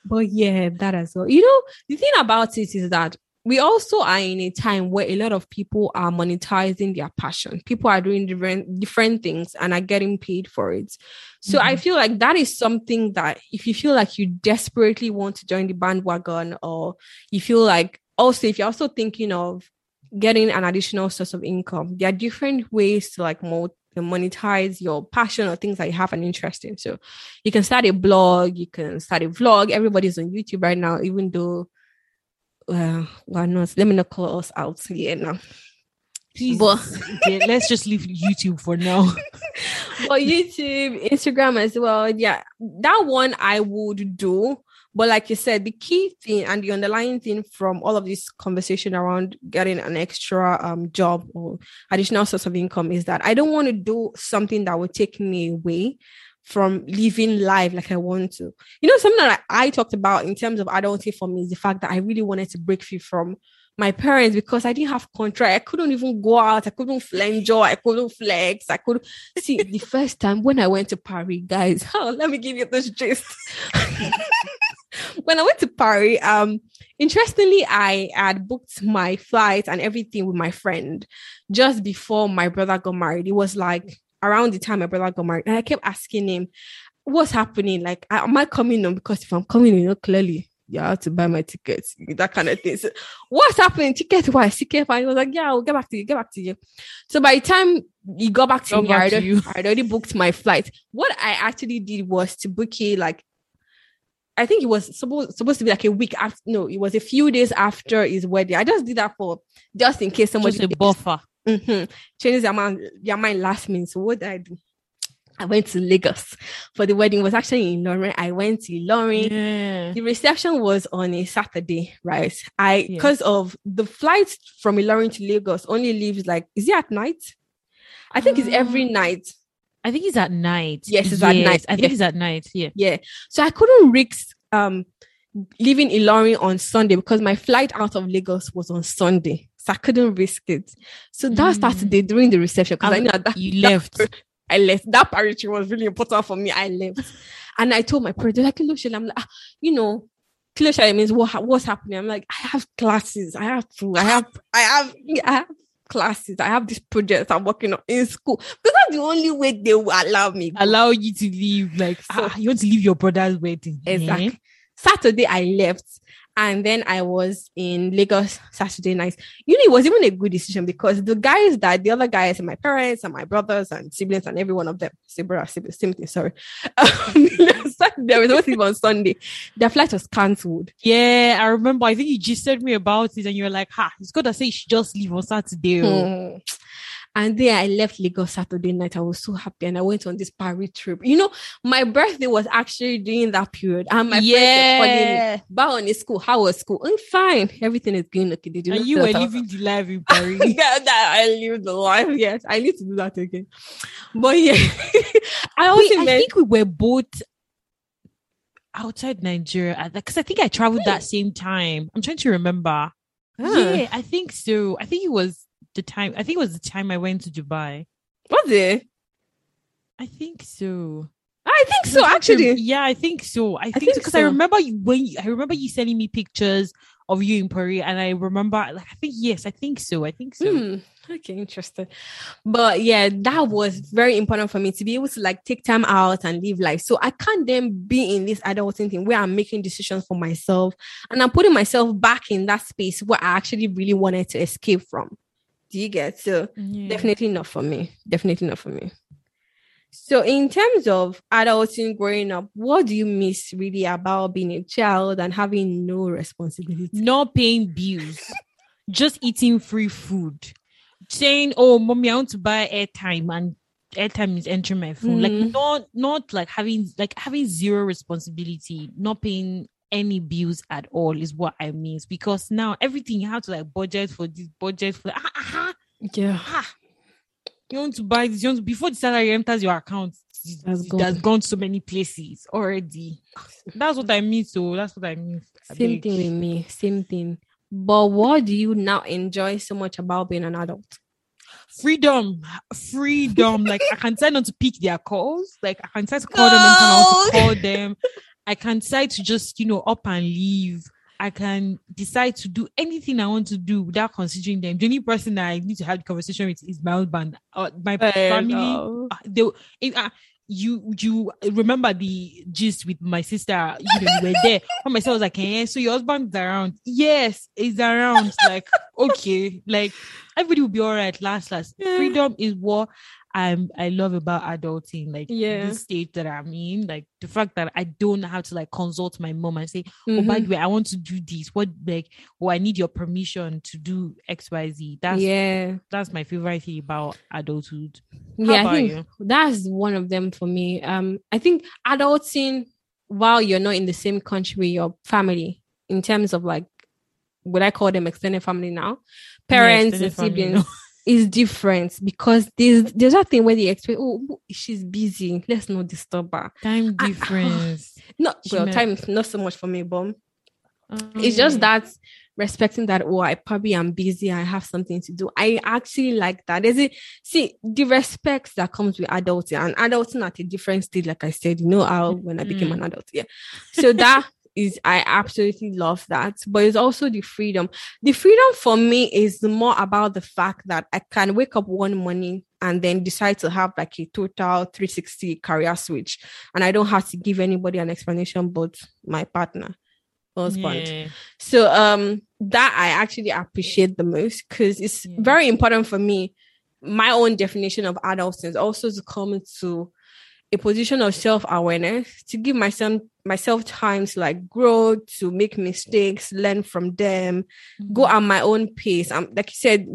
But yeah, that as well. The thing about it is that we also are in a time where a lot of people are monetizing their passion. People are doing different things and are getting paid for it. So I feel like that is something that if you feel like you desperately want to join the bandwagon, or you feel like also, if you're also thinking of getting an additional source of income, there are different ways to like monetize your passion or things that you have an interest in. So you can start a blog, you can start a vlog. Everybody's on YouTube right now, even though why not? Let me not call us out here now. Please, yeah, let's just leave YouTube for now. But YouTube, Instagram as well. Yeah, that one I would do. But like you said, the key thing and the underlying thing from all of this conversation around getting an extra job or additional source of income is that I don't want to do something that would take me away from living life like I want to. You know, something that I talked about in terms of adulting for me is the fact that I really wanted to break free from my parents because I didn't have control. I couldn't even go out. I couldn't flenjo. I couldn't flex. I couldn't see the first time when I went to Paris, guys. Oh, let me give you this gist. When I went to Paris, interestingly, I had booked my flight and everything with my friend just before my brother got married. It was like around the time my brother got married. And I kept asking him, what's happening? Like, am I coming on? Because if I'm coming, you know, clearly, yeah, I have to buy my tickets, that kind of thing. So, what's happening? Ticket-wise, ticket. And he was like, yeah, I'll get back to you, get back to you. So by the time he got back to me, I'd already booked my flight. What I actually did was to book it like, I think it was supposed to be like a week after. No, it was a few days after his wedding. I just did that for just in case somebody just a buffer. Mm-hmm. Changes their mind last minute. So what did I do? I went to Lagos for the wedding. It was actually in Lorraine. I went to Lorraine. Yeah. The reception was on a Saturday, right? Because of the flight from Lorraine to Lagos only leaves like, is it at night? I think it's every night. I think it's at night. Yes, it's at night. I think it's at night. Yeah. Yeah. So I couldn't risk leaving Ilorin on Sunday because my flight out of Lagos was on Sunday. So I couldn't risk it. So that Saturday during the reception, because I know that you left. I left. That parachute was really important for me. I left. And I told my parents, they're like, Kilosha, I'm like, you know, Kilosha means what's happening? I'm like, I have classes. I have food. I have classes. I have these projects I'm working on in school. Because that's the only way they will allow me. Allow you to leave. Like, so you want to leave your brother's wedding. Exactly. Mm-hmm. Saturday, I left. And then I was in Lagos Saturday night. You know, it was even a good decision because the other guys, and my parents and my brothers and siblings and every one of them, there was always on Sunday. Their flight was cancelled. Yeah, I remember. I think you just told me about it and you were like, it's good to say you should just leave on Saturday. And then I left Lagos Saturday night. I was so happy. And I went on this Paris trip. You know, my birthday was actually during that period. And my friends were calling me. Baon, school. How was school? I'm fine. Everything is going okay. And you were living the life in Paris. Yeah, I lived the life. Yes, I need to do that again. But yeah. I think we were both outside Nigeria. Because I think I traveled that same time. I'm trying to remember. Yeah, I think so. I think it was... the time I went to Dubai. Was it? I think so. I think so, actually. Yeah, I think so. I think because so. I remember you sending me pictures of you in Paris, and I remember. I think so. Okay, interesting. But yeah, that was very important for me to be able to like take time out and live life. So I can't then be in this adulting thing where I'm making decisions for myself, and I'm putting myself back in that space where I actually really wanted to escape from. You get so definitely not for me. So in terms of adulting, growing up, what do you miss really about being a child and having no responsibility? Not paying bills, just eating free food, saying, oh mommy, I want to buy airtime, and airtime is entering my phone. Like not like having zero responsibility, not paying any bills at all is what I mean, because now everything you have to like budget for yeah. You want to buy this, before the salary enters your account, it has gone to so many places already. That's what I mean. So that's what I mean. Same thing with me. But what do you now enjoy so much about being an adult? Freedom. Like I can try not to pick their calls. Like I can try to call them and I can also call them. I can decide to just, you know, up and leave. I can decide to do anything I want to do without considering them. The only person that I need to have a conversation with is my husband. My family. No. You remember the gist with my sister? You were there. For myself, I was like, yeah, so your husband's around. Yes, he's around. Like, okay. Like, everybody will be all right. Last. Yeah. Freedom is what I love about adulting, like this stage that I'm in, like the fact that I don't have to like consult my mom and say, by the way, I want to do this. I need your permission to do XYZ. That's my favorite thing about adulthood. How about you? That's one of them for me. I think adulting while you're not in the same country with your family, in terms of like, would I call them extended family now? Parents and siblings. is different because there's that thing where they expect, oh, she's busy, let's not disturb her. Time difference. Time is not so much for me, but it's just that respecting that, oh, I probably am busy, I have something to do. I actually like that. See, the respect that comes with adulting, and adulting at a different stage, like I said, you know how when I became an adult. Yeah. So that is, I absolutely love that. But it's also the freedom. The freedom for me is more about the fact that I can wake up one morning and then decide to have like a total 360 career switch. And I don't have to give anybody an explanation but my partner. Husband. Yeah. So that I actually appreciate the most, because it's very important for me. My own definition of adulting is also to come to a position of self-awareness, to give myself time to like grow, to make mistakes, learn from them, go at my own pace. Like you said,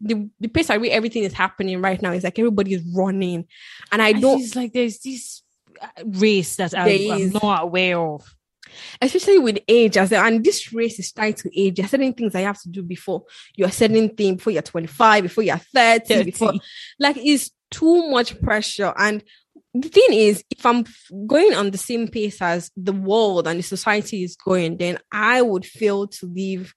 the pace at which everything is happening right now is like everybody is running, and I don't. It's like there's this race that I'm not aware of. Especially with age, and this race is tied to age. There are certain things I have to do before you're a certain thing, before you're 25, before you're 30. Like, it's too much pressure. And the thing is, if I'm going on the same pace as the world and the society is going, then I would fail to live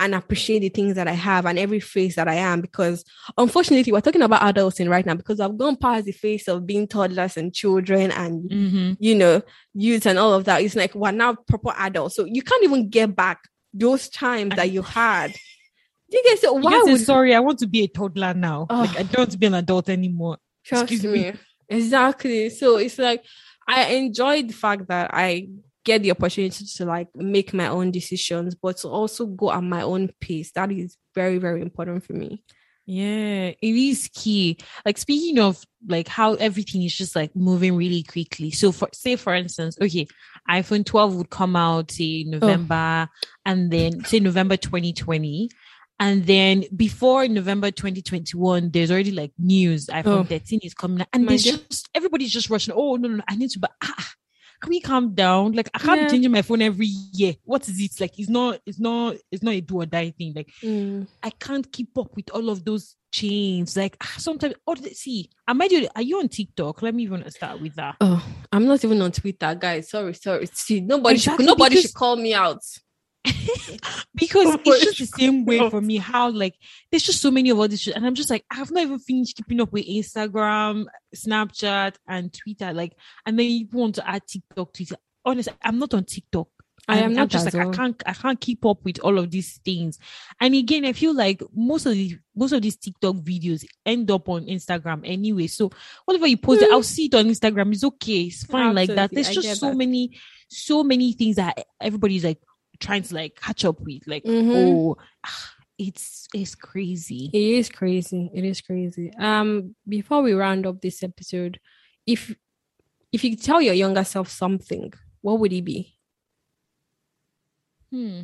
and appreciate the things that I have and every phase that I am, because unfortunately we're talking about adulting right now, because I've gone past the phase of being toddlers and children and you know, youth and all of that. It's like we're now proper adults, so you can't even get back those times that you had. You guys say, why would... sorry, I want to be a toddler now. Like, I don't want to be an adult anymore. Excuse me. Exactly. So it's like I enjoyed the fact that I get the opportunity to like make my own decisions, but to also go at my own pace. That is very, very important for me. Yeah, it is key. Like, speaking of like how everything is just like moving really quickly. So for instance, okay, iPhone 12 would come out, say November, and then say November 2020. And then before November 2021, there's already like news. iPhone 13 is coming out. And there's just, everybody's just rushing. Oh, no, I need to buy. Can we calm down? Like, I can't be changing my phone every year. What is it? Like, it's not a do or die thing. Like, I can't keep up with all of those chains. Like, sometimes, are you on TikTok? Let me even start with that. Oh, I'm not even on Twitter, guys. Sorry. See, nobody should call me out. Because it's just the same way for me. How like there's just so many of all this, and I'm just like, I've not even finished keeping up with Instagram, Snapchat, and Twitter. Like, and then you want to add TikTok, Twitter. Honestly, I'm not on TikTok. I'm not just like, well, I can't keep up with all of these things. And again, I feel like most of these TikTok videos end up on Instagram anyway. So whatever you post, I'll see it on Instagram. It's okay. It's fine like that. There's just so many things that everybody's like trying to like catch up with, like it's crazy. It is crazy. Before we round up this episode, if you could tell your younger self something, what would it be? To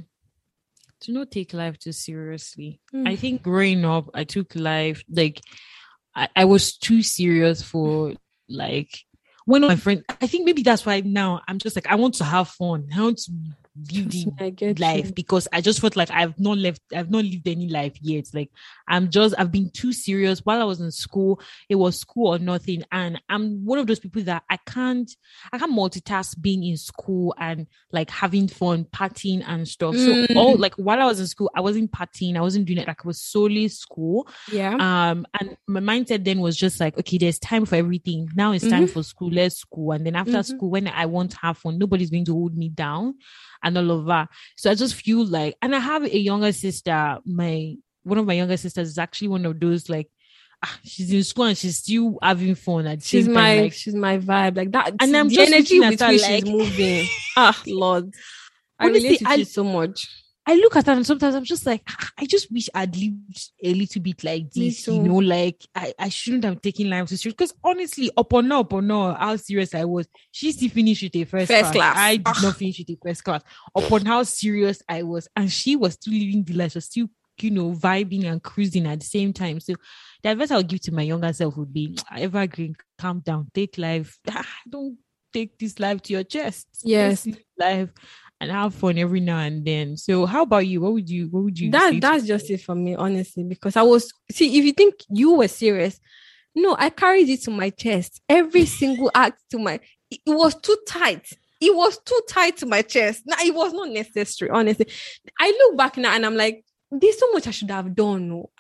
not take life too seriously. I think growing up, I took life like I was too serious for like one of my friends. I think maybe that's why now I'm just like, I want to have fun. I want to life, because I just felt like I've not lived any life yet. Like, I've been too serious while I was in school. It was school or nothing, and I'm one of those people that I can't multitask being in school and like having fun, partying and stuff. So all like while I was in school, I wasn't partying, I wasn't doing it. Like, I was solely school. And my mindset then was just like, okay, there's time for everything. Now it's time for school. Let's school, and then after school, when I want to have fun, nobody's going to hold me down. And all of that. So I just feel like, and I have a younger sister. One of my younger sisters is actually one of those like, she's in school and she's still having fun. At she's time, my like, she's my vibe like that. And I'm just energy with which she's moving. Lord, I relate to you so much. I look at her and sometimes I'm just like, I just wish I'd lived a little bit like this, you know, like I shouldn't have taken life too serious. Because honestly, upon all, how serious I was, she still finished with a first class. I did not finish with a first class. Upon how serious I was, and she was still living the life, she was still, you know, vibing and cruising at the same time. So the advice I'll give to my younger self would be, Evergreen, calm down, take life. Don't take this life to your chest. Yes, life. and have fun every now and then. So how about you? What would you say? That's just it for me, honestly, because I was, see, if you think you were serious, no, I carried it to my chest. Every single act to my, it was too tight. It was too tight to my chest. Now, it was not necessary, honestly. I look back now and I'm like, there's so much I should have done. No.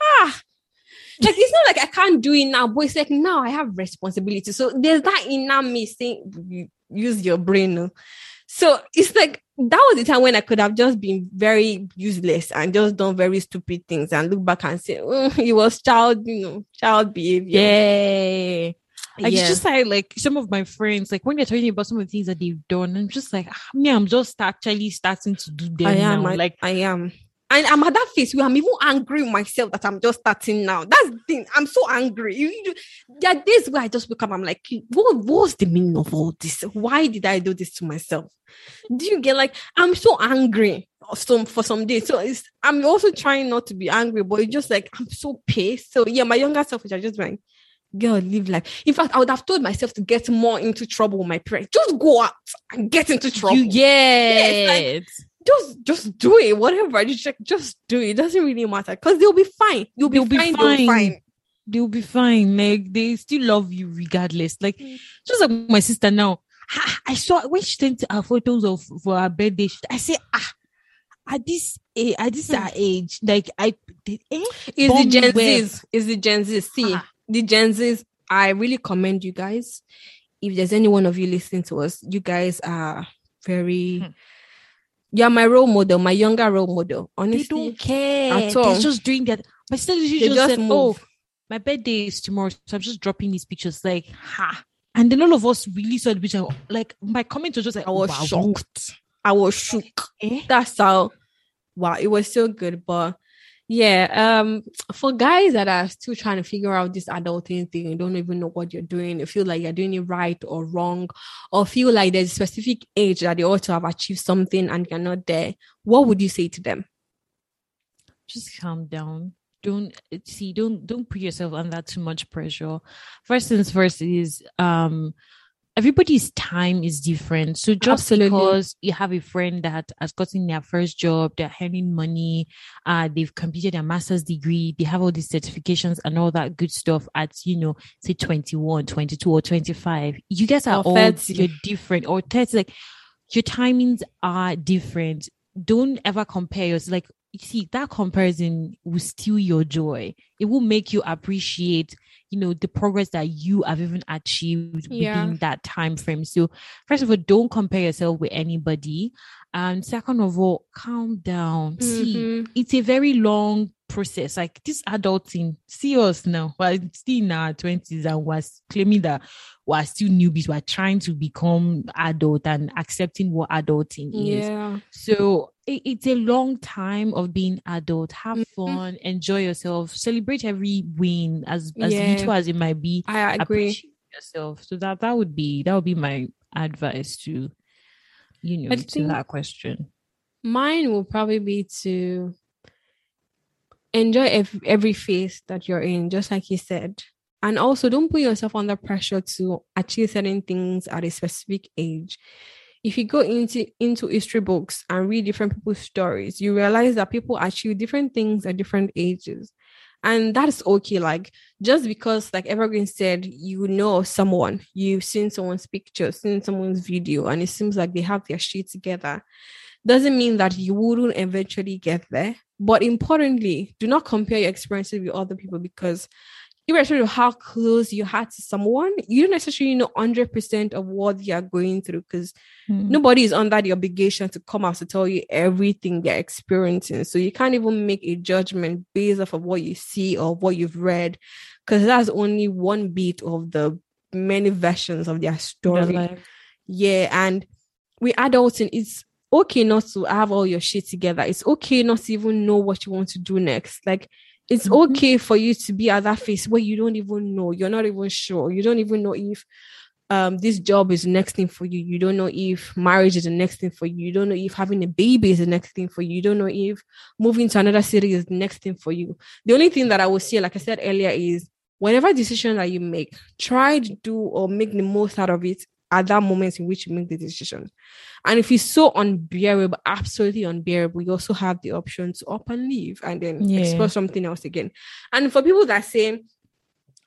Like, it's not like I can't do it now, but it's like, now I have responsibility. So there's that inner me saying, use your brain. No? So it's like, that was the time when I could have just been very useless and just done very stupid things and look back and say, it was child behavior. Yeah. I just like, some of my friends, like when they're talking about some of the things that they've done, I'm just like, I'm just actually starting to do them now. I am. And I'm at that phase where I'm even angry with myself that I'm just starting now. That's the thing. I'm so angry. There are days where I just wake up, I'm like, what was the meaning of all this? Why did I do this to myself? Do you get, like, I'm so angry for some days. So I'm also trying not to be angry, but it's just like, I'm so pissed. So yeah, my younger self, which I just like, girl, live life. In fact, I would have told myself to get more into trouble with my parents. Just go out and get into trouble. Yes. Just do it. Whatever. Just do it. It doesn't really matter because they'll be fine. They'll be fine. Like, they still love you regardless. Like, just like my sister now. I saw when she sent her photos for her birthday. I said, at this age, like is the Gen Z. See. The Gen Z's, I really commend you guys. If there's any one of you listening to us, you guys are very... You're my role model, my younger role model. Honestly, they don't care at all. They're just doing that. My sister, just said, "Oh, my birthday is tomorrow, so I'm just dropping these pictures." Like, ha! And then all of us really saw the picture. Like, my comments were just like, "I was shocked. I was shook." That's how. Wow, it was so good, but. Yeah, for guys that are still trying to figure out this adulting thing, you don't even know what you're doing, you feel like you're doing it right or wrong, or feel like there's a specific age that they ought to have achieved something and you're not there, what would you say to them? Just calm down. Don't put yourself under too much pressure. First things first is everybody's time is different. So just because you have a friend that has gotten their first job, they're earning money, they've completed their master's degree, they have all these certifications and all that good stuff at, say 21, 22 or 25. You guys are you're different, or 30, like your timings are different. Don't ever compare yourself. Like, you see, that comparison will steal your joy. It will make you appreciate the progress that you have even achieved within that time frame. So first of all, don't compare yourself with anybody. And second of all, calm down. See, it's a very long process. Like, this adulting, see us now. We're still in our 20s and we're claiming that we're still newbies. We're trying to become adult and accepting what adulting is. So it's a long time of being adult. Have fun, enjoy yourself, celebrate every win as little as it might be. I agree. Appreciate yourself. So that would be my advice to to that question. Mine will probably be to enjoy every phase that you're in, just like you said. And also, don't put yourself under pressure to achieve certain things at a specific age. If you go into history books and read different people's stories, you realize that people achieve different things at different ages. And that's okay. Like, just because, like Evergreen said, someone, you've seen someone's picture, seen someone's video, and it seems like they have their shit together, doesn't mean that you wouldn't eventually get there. But importantly, do not compare your experiences with other people, because irrespective of how close you are to someone, you don't necessarily know 100% of what they are going through, because nobody is under the obligation to come out to tell you everything they're experiencing. So you can't even make a judgment based off of what you see or what you've read, because that's only one bit of the many versions of their story. And with adulting, it's okay not to have all your shit together. It's okay not to even know what you want to do next. Like, it's okay for you to be at that phase where you don't even know. You're not even sure. You don't even know if this job is the next thing for you. You don't know if marriage is the next thing for you. You don't know if having a baby is the next thing for you. You don't know if moving to another city is the next thing for you. The only thing that I would say, like I said earlier, is whatever decision that you make, try to do or make the most out of it at that moment in which you make the decision. And if it's so unbearable, absolutely unbearable, you also have the option to up and leave and then explore something else again. And for people that say,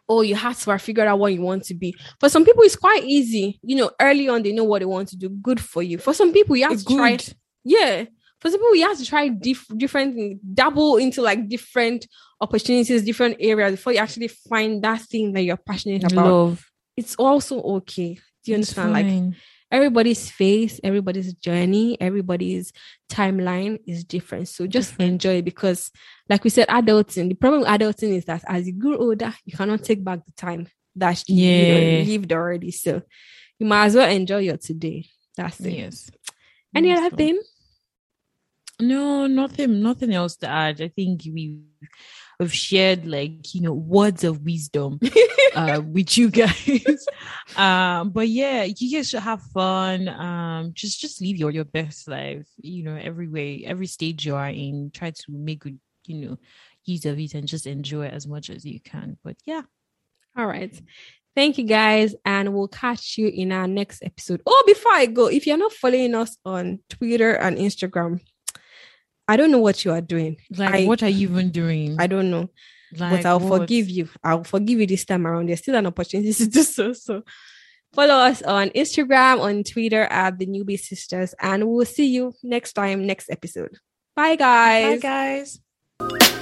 oh, you have to figure out what you want to be. For some people, it's quite easy. You know, early on, they know what they want to do. Good for you. For some people, you have to try. Yeah. For some people, you have to try different, dabble into like different opportunities, different areas before you actually find that thing that you're passionate about. Love. It's also okay. Do you understand? Like everybody's phase, everybody's journey, everybody's timeline is different. So just enjoy it, because like we said, adulting, the problem with adulting is that as you grow older, you cannot take back the time that you, you know, lived already. So you might as well enjoy your today. That's it. Yes. Any other thing? No, nothing else to add. I think we've shared, like, you know, words of wisdom with you guys. But yeah, you guys should have fun. Just live your best life, you know, every way, every stage you are in. Try to make good, you know, use of it and just enjoy it as much as you can. But yeah. All right. Thank you guys, and we'll catch you in our next episode. Oh, before I go, if you're not following us on Twitter and Instagram, I don't know what you are doing. Like, what are you even doing? I don't know. Like, but I'll forgive you. I'll forgive you this time around. There's still an opportunity to do so. So follow us on Instagram, on Twitter at the Newbie Sisters, and we'll see you next time, next episode. Bye, guys. Bye, guys.